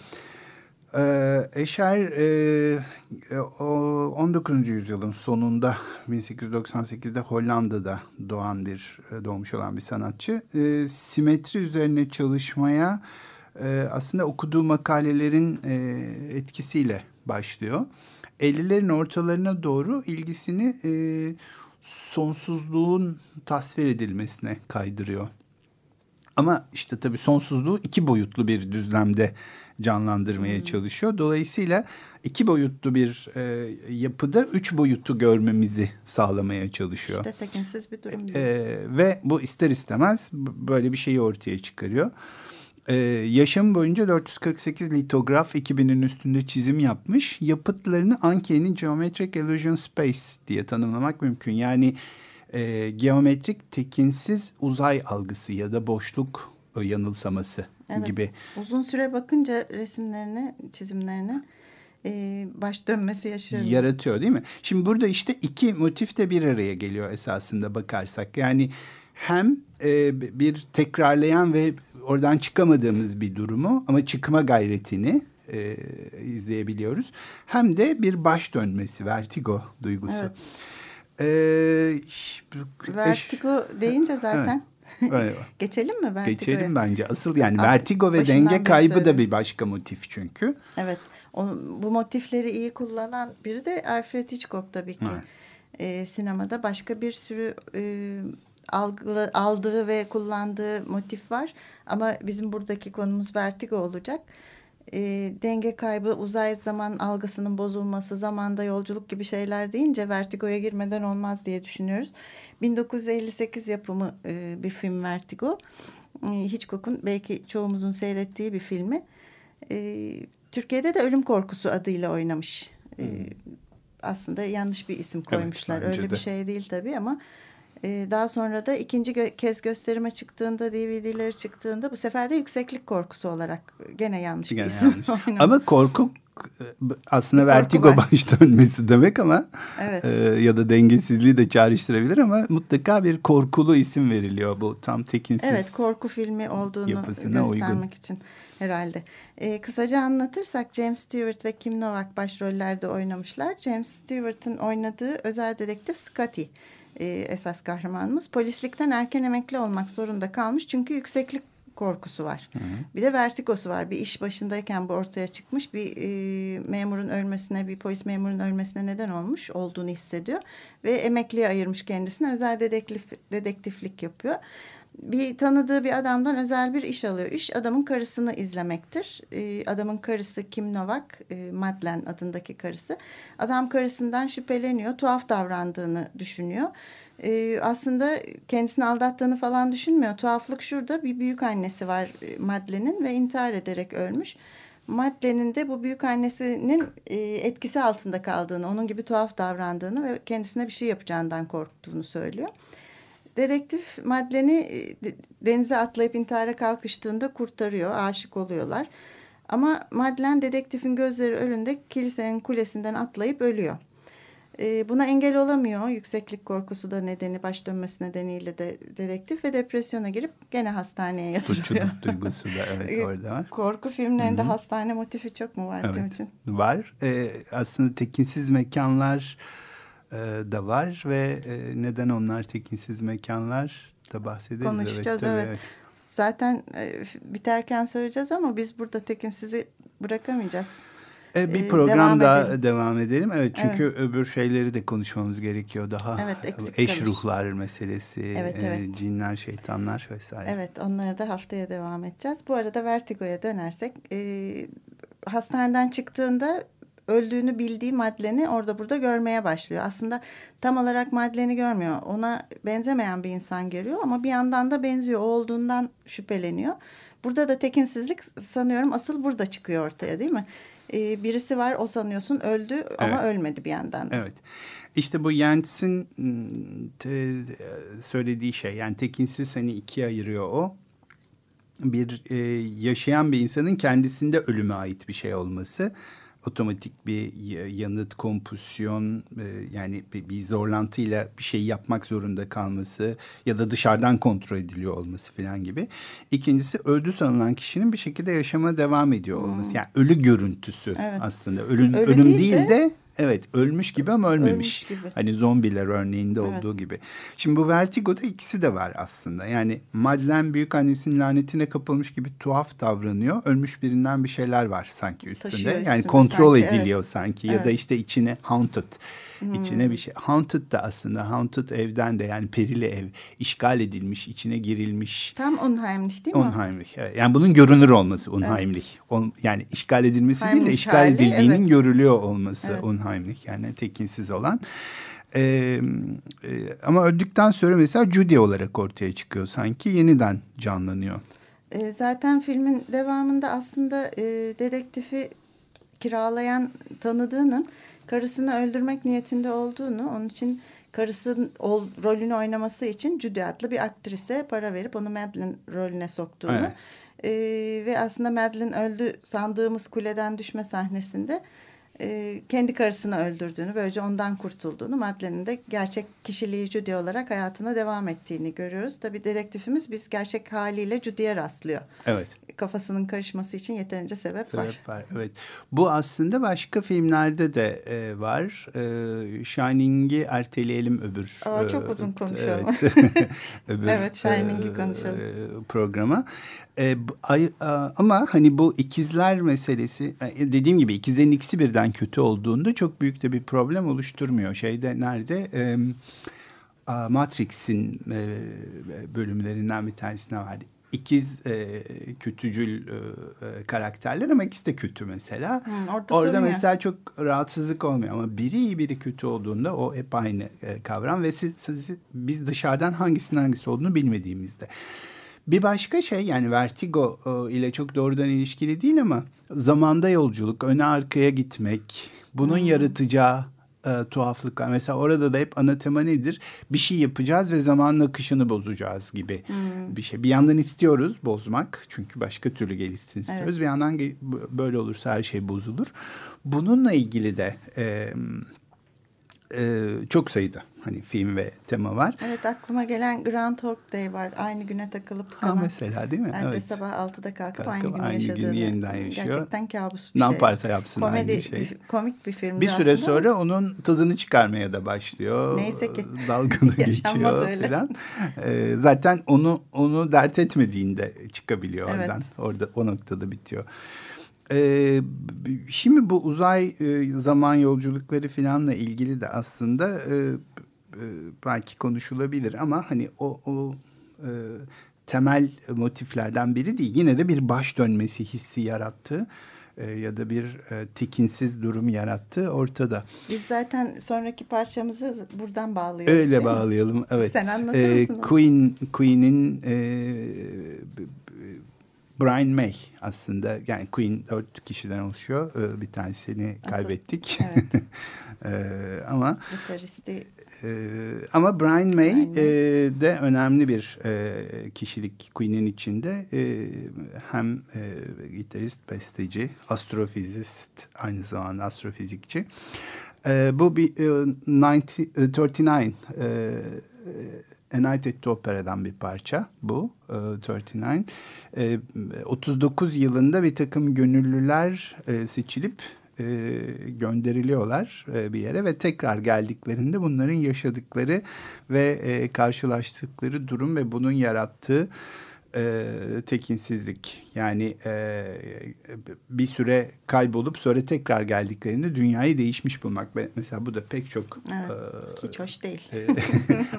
Escher 19. yüzyılın sonunda 1898'de Hollanda'da doğmuş olan bir sanatçı. Simetri üzerine çalışmaya aslında okuduğu makalelerin etkisiyle başlıyor. 50'lerin ortalarına doğru ilgisini sonsuzluğun tasvir edilmesine kaydırıyor. Ama işte tabii sonsuzluğu iki boyutlu bir düzlemde canlandırmaya çalışıyor. Dolayısıyla iki boyutlu bir yapıda üç boyutu görmemizi sağlamaya çalışıyor. İşte tekinsiz bir durum. Ve bu ister istemez böyle bir şeyi ortaya çıkarıyor. Yaşam boyunca 448 litograf, 2000'in üstünde çizim yapmış. Yapıtlarını Anke'nin Geometric Illusion Space diye tanımlamak mümkün. Yani geometrik tekinsiz uzay algısı ya da boşluk yanılsaması gibi. Uzun süre bakınca resimlerine, çizimlerine baş dönmesi yaşıyor. Yaratıyor değil mi? Şimdi burada işte iki motif de bir araya geliyor esasında bakarsak. Yani hem bir tekrarlayan ve oradan çıkamadığımız bir durumu ama çıkma gayretini izleyebiliyoruz. Hem de bir baş dönmesi, vertigo duygusu. Evet. Vertigo deyince zaten. Evet. Geçelim mi vertigoya? Geçelim bence. Asıl yani vertigo ve denge kaybı da bir başka motif çünkü. Evet. Bu motifleri iyi kullanan biri de Alfred Hitchcock tabii ki. Evet. sinemada başka bir sürü aldığı ve kullandığı motif var. Ama bizim buradaki konumuz vertigo olacak. Denge kaybı, uzay zaman algısının bozulması, zamanda yolculuk gibi şeyler deyince vertigoya girmeden olmaz diye düşünüyoruz. 1958 yapımı bir film Vertigo. Hitchcock'un belki çoğumuzun seyrettiği bir filmi. Türkiye'de de Ölüm Korkusu adıyla oynamış. Aslında yanlış bir isim koymuşlar. Evet, öyle bir şey değil tabii ama daha sonra da ikinci kez gösterime çıktığında, DVD'leri çıktığında bu sefer de yükseklik korkusu olarak gene yanlış bir isim oynamış. Ama korku aslında vertigo baş dönmesi demek ama evet. Ya da dengesizliği de çağrıştırabilir ama mutlaka bir korkulu isim veriliyor bu tam tekinsiz. Evet, korku filmi olduğunu göstermek uygun. İçin herhalde. Kısaca anlatırsak James Stewart ve Kim Novak başrollerde oynamışlar. James Stewart'ın oynadığı özel dedektif Scotty esas kahramanımız. Polislikten erken emekli olmak zorunda kalmış çünkü yükseklik korkusu var. Hı hı. Bir de vertigosu var. Bir iş başındayken bu ortaya çıkmış. Bir memurun ölmesine, bir polis memurun ölmesine neden olmuş olduğunu hissediyor. Ve emekliye ayırmış kendisine. Özel dedektiflik yapıyor. Bir tanıdığı bir adamdan özel bir iş alıyor. İş adamın karısını izlemektir. Adamın karısı Kim Novak, Madeleine adındaki karısı. Adam karısından şüpheleniyor, tuhaf davrandığını düşünüyor. Aslında kendisini aldattığını falan düşünmüyor. Tuhaflık şurada, bir büyük annesi var Madeleine'in ve intihar ederek ölmüş. Madeleine'in de bu büyük annesinin etkisi altında kaldığını, onun gibi tuhaf davrandığını ve kendisine bir şey yapacağından korktuğunu söylüyor. Dedektif Madeleine'i denize atlayıp intihara kalkıştığında kurtarıyor, aşık oluyorlar. Ama Madeleine dedektifin gözleri önünde kilisenin kulesinden atlayıp ölüyor. Buna engel olamıyor. Yükseklik korkusu da nedeni, baş dönmesi nedeniyle de dedektif ve depresyona girip gene hastaneye yatırılıyor. Suçluluk duygusu da evet orada var. Korku filmlerinde Hı-hı. hastane motifi çok mu var evet, için? Var. Aslında tekinsiz mekanlar da var ve neden onlar tekinsiz mekanlar da bahsederiz. Konuşacağız evet. evet. Zaten biterken söyleyeceğiz ama biz burada tekinsizi bırakamayacağız. Bir program devam edelim. Evet çünkü evet. öbür şeyleri de konuşmamız gerekiyor daha. Evet, eş ruhlar meselesi, evet. cinler, şeytanlar vesaire. Evet, onlara da haftaya devam edeceğiz. Bu arada vertigoya dönersek hastaneden çıktığında öldüğünü bildiği Madeleine'i orada burada görmeye başlıyor. Aslında tam olarak Madeleine'i görmüyor. Ona benzemeyen bir insan görüyor ama bir yandan da benziyor. O olduğundan şüpheleniyor. Burada da tekinsizlik sanıyorum asıl burada çıkıyor ortaya değil mi? Birisi var o sanıyorsun öldü ama evet. ölmedi bir yandan da. Evet. İşte bu Yentz'in söylediği şey yani tekinsiz hani ikiye ayırıyor o. Bir yaşayan bir insanın kendisinde ölüme ait bir şey olması. Otomatik bir yanıt, kompulsiyon yani bir zorlantıyla bir şey yapmak zorunda kalması ya da dışarıdan kontrol ediliyor olması falan gibi. İkincisi öldü sanılan kişinin bir şekilde yaşama devam ediyor olması. Yani ölü görüntüsü evet. aslında. Ölüm değil de evet ölmüş gibi ama ölmemiş. Gibi. Hani zombiler örneğinde evet. olduğu gibi. Şimdi bu vertigoda ikisi de var aslında. Yani Madeleine büyükannesinin lanetine kapılmış gibi tuhaf davranıyor. Ölmüş birinden bir şeyler var sanki üstünde. Yani kontrol sanki, ediliyor evet. sanki ya evet. da işte içine haunted. İçine bir şey. Haunted da aslında haunted evden de yani perili ev. İşgal edilmiş, içine girilmiş. Tam Unheimlich değil mi? Unheimlich. Evet. Yani bunun görünür olması Unheimlich. Evet. Yani işgal edilmesi Heimlich değil de işgal hali, edildiğinin evet. görülüyor olması evet. Unheimlich yani tekinsiz olan. Ama öldükten sonra mesela Judy olarak ortaya çıkıyor sanki yeniden canlanıyor. Zaten filmin devamında aslında dedektifi kiralayan tanıdığının karısını öldürmek niyetinde olduğunu, onun için karısının rolünü oynaması için Judy adlı bir aktrise para verip onu Madeleine rolüne soktuğunu evet. Ve aslında Madeleine öldü sandığımız kuleden düşme sahnesinde kendi karısını öldürdüğünü, böylece ondan kurtulduğunu, Madeleine'in de gerçek kişiliği Judy olarak hayatına devam ettiğini görüyoruz. Tabii dedektifimiz biz gerçek haliyle Judy'ye rastlıyor. Evet. Kafasının karışması için yeterince sebep var. Evet. Bu aslında başka filmlerde de var. Shining'i erteleyelim öbür. Çok uzun konuşalım. Evet, evet Shining'i konuşalım. Programa. Ama hani bu ikizler meselesi, dediğim gibi ikizlerin ikisi birden gerçekten kötü olduğunda çok büyük de bir problem oluşturmuyor. Matrix'in bölümlerinden bir tanesine vardı. İkiz kötücül karakterler ama ikisi de kötü mesela. Orada mesela çok rahatsızlık olmuyor ama biri iyi biri kötü olduğunda o hep aynı kavram ve biz dışarıdan hangisinin hangisi olduğunu bilmediğimizde. Bir başka şey, yani Vertigo ile çok doğrudan ilişkili değil ama zamanda yolculuk, öne arkaya gitmek, bunun yaratacağı tuhaflıklar. Mesela orada da hep anatema nedir? Bir şey yapacağız ve zamanın akışını bozacağız gibi bir şey. Bir yandan istiyoruz bozmak. Çünkü başka türlü gelişsin istiyoruz. Evet. Bir yandan böyle olursa her şey bozulur. Bununla ilgili de çok sayıda hani film ve tema var. Evet, aklıma gelen Groundhog Day var. Aynı güne takılıp kalan. Mesela değil mi? Evet. Sabah 6'da kalkıp aynı günü yaşadığını. Yeniden yaşıyor. Gerçekten kabus bir şey. Ne yaparsa yapsın aynı şey. Komik bir film. Bir süre aslında sonra onun tadını çıkarmaya da başlıyor. Neyse ki dalgını geçiyor falan. Zaten onu dert etmediğinde çıkabiliyor oradan. Evet. Orada o noktada bitiyor. Şimdi bu uzay zaman yolculukları filanla ilgili de aslında belki konuşulabilir ama hani o temel motiflerden biri değil. Yine de bir baş dönmesi hissi yarattı ya da bir tekinsiz durum yarattı ortada. Biz zaten sonraki parçamızı buradan bağlıyoruz. Öyle bağlayalım mi? Evet. Sen anlatır mısın? Queen'in Brian May aslında, yani Queen 4 kişiden oluşuyor. Bir tanesini kaybettik. Evet. Ama gitaristi. Ama Brian May de önemli bir kişilik Queen'in içinde. Hem gitarist, besteci, astrofizist, aynı zamanda astrofizikçi. Bu bir 39 A Night at the Opera'dan bir parça bu, 39. 39 yılında bir takım gönüllüler seçilip gönderiliyorlar bir yere ve tekrar geldiklerinde bunların yaşadıkları ve karşılaştıkları durum ve bunun yarattığı tekinsizlik. Yani bir süre kaybolup sonra tekrar geldiklerinde dünyayı değişmiş bulmak. Mesela bu da pek çok... Evet, hiç hoş değil.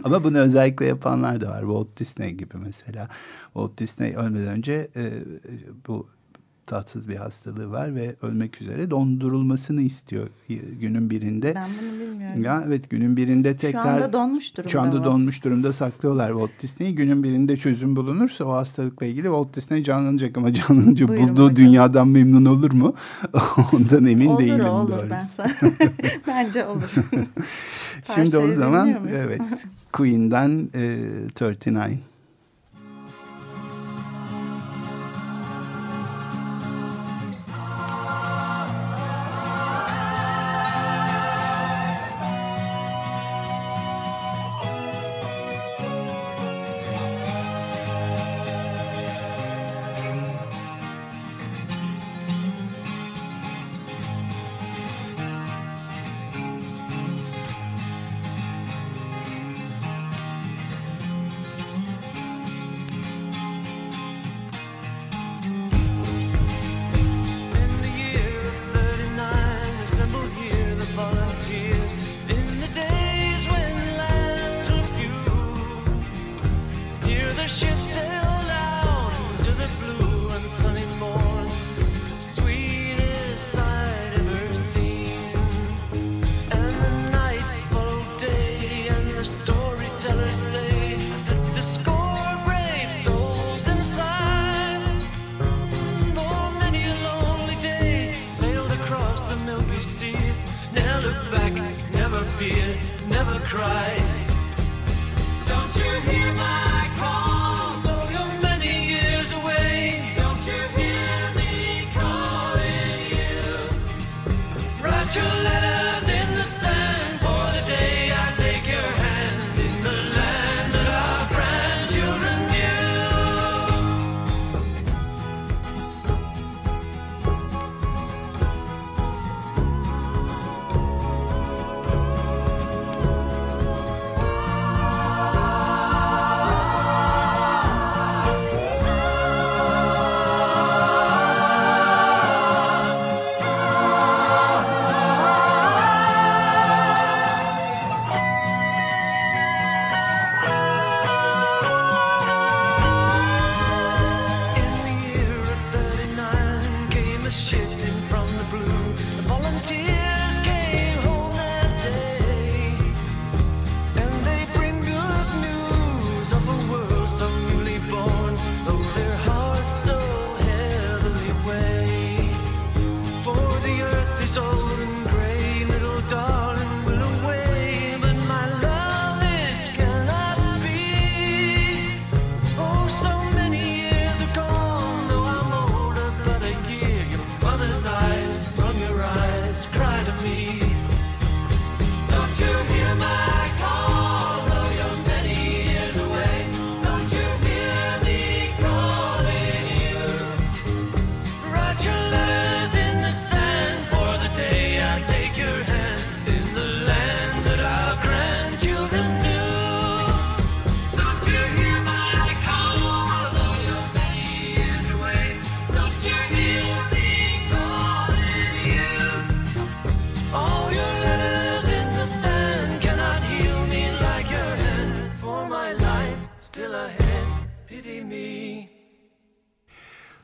Ama bunu özellikle yapanlar da var. Walt Disney gibi mesela. Walt Disney ölmeden önce bu tatsız bir hastalığı var ve ölmek üzere, dondurulmasını istiyor günün birinde. Ben bunu bilmiyorum. Ya evet, günün birinde tekrar. Şu anda donmuş durumda saklıyorlar Walt Disney'i. Günün birinde çözüm bulunursa o hastalıkla ilgili Walt Disney canlanacak ama canlanınca bulduğu dünyadan memnun olur mu? Ondan emin değilim. Olur bence olur. Şimdi o zaman evet, Queen'den 39.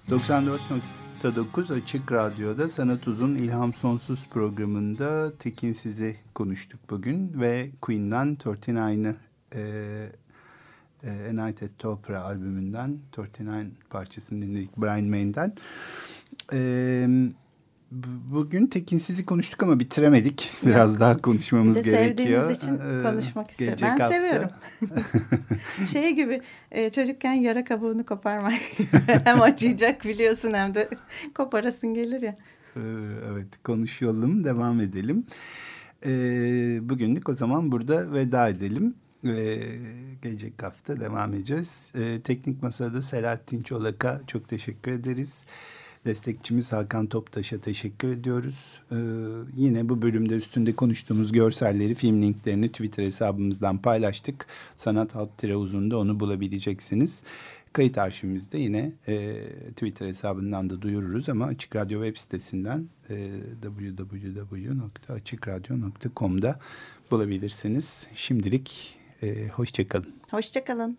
94.9 Açık Radyo'da Sanat Uzun İlham Sonsuz programında Tekinsiz'i konuştuk bugün ve Queen'den 39'ı A Night at the Opera albümünden 39 parçasını dinledik Brian May'den. Bugün Tekinsiz'i konuştuk ama bitiremedik. Biraz yok, daha konuşmamız gerekiyor. Sevdiğimiz için konuşmak istiyorum. Ben hafta seviyorum. Şey gibi çocukken yara kabuğunu koparmak. Hem acıyacak biliyorsun hem de koparasın gelir ya. Evet, konuşalım, devam edelim. Bugünlük o zaman burada veda edelim. Gelecek hafta devam edeceğiz. Teknik Masa'da Selahattin Çolak'a çok teşekkür ederiz. Destekçimiz Hakan Toptaş'a teşekkür ediyoruz. Yine bu bölümde üstünde konuştuğumuz görselleri, film linklerini Twitter hesabımızdan paylaştık. Sanat _uzunda onu bulabileceksiniz. Kayıt arşivimizde yine Twitter hesabından da duyururuz ama Açık Radyo web sitesinden www.açikradyo.com'da bulabilirsiniz. Şimdilik hoşçakalın. Hoşçakalın.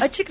Açık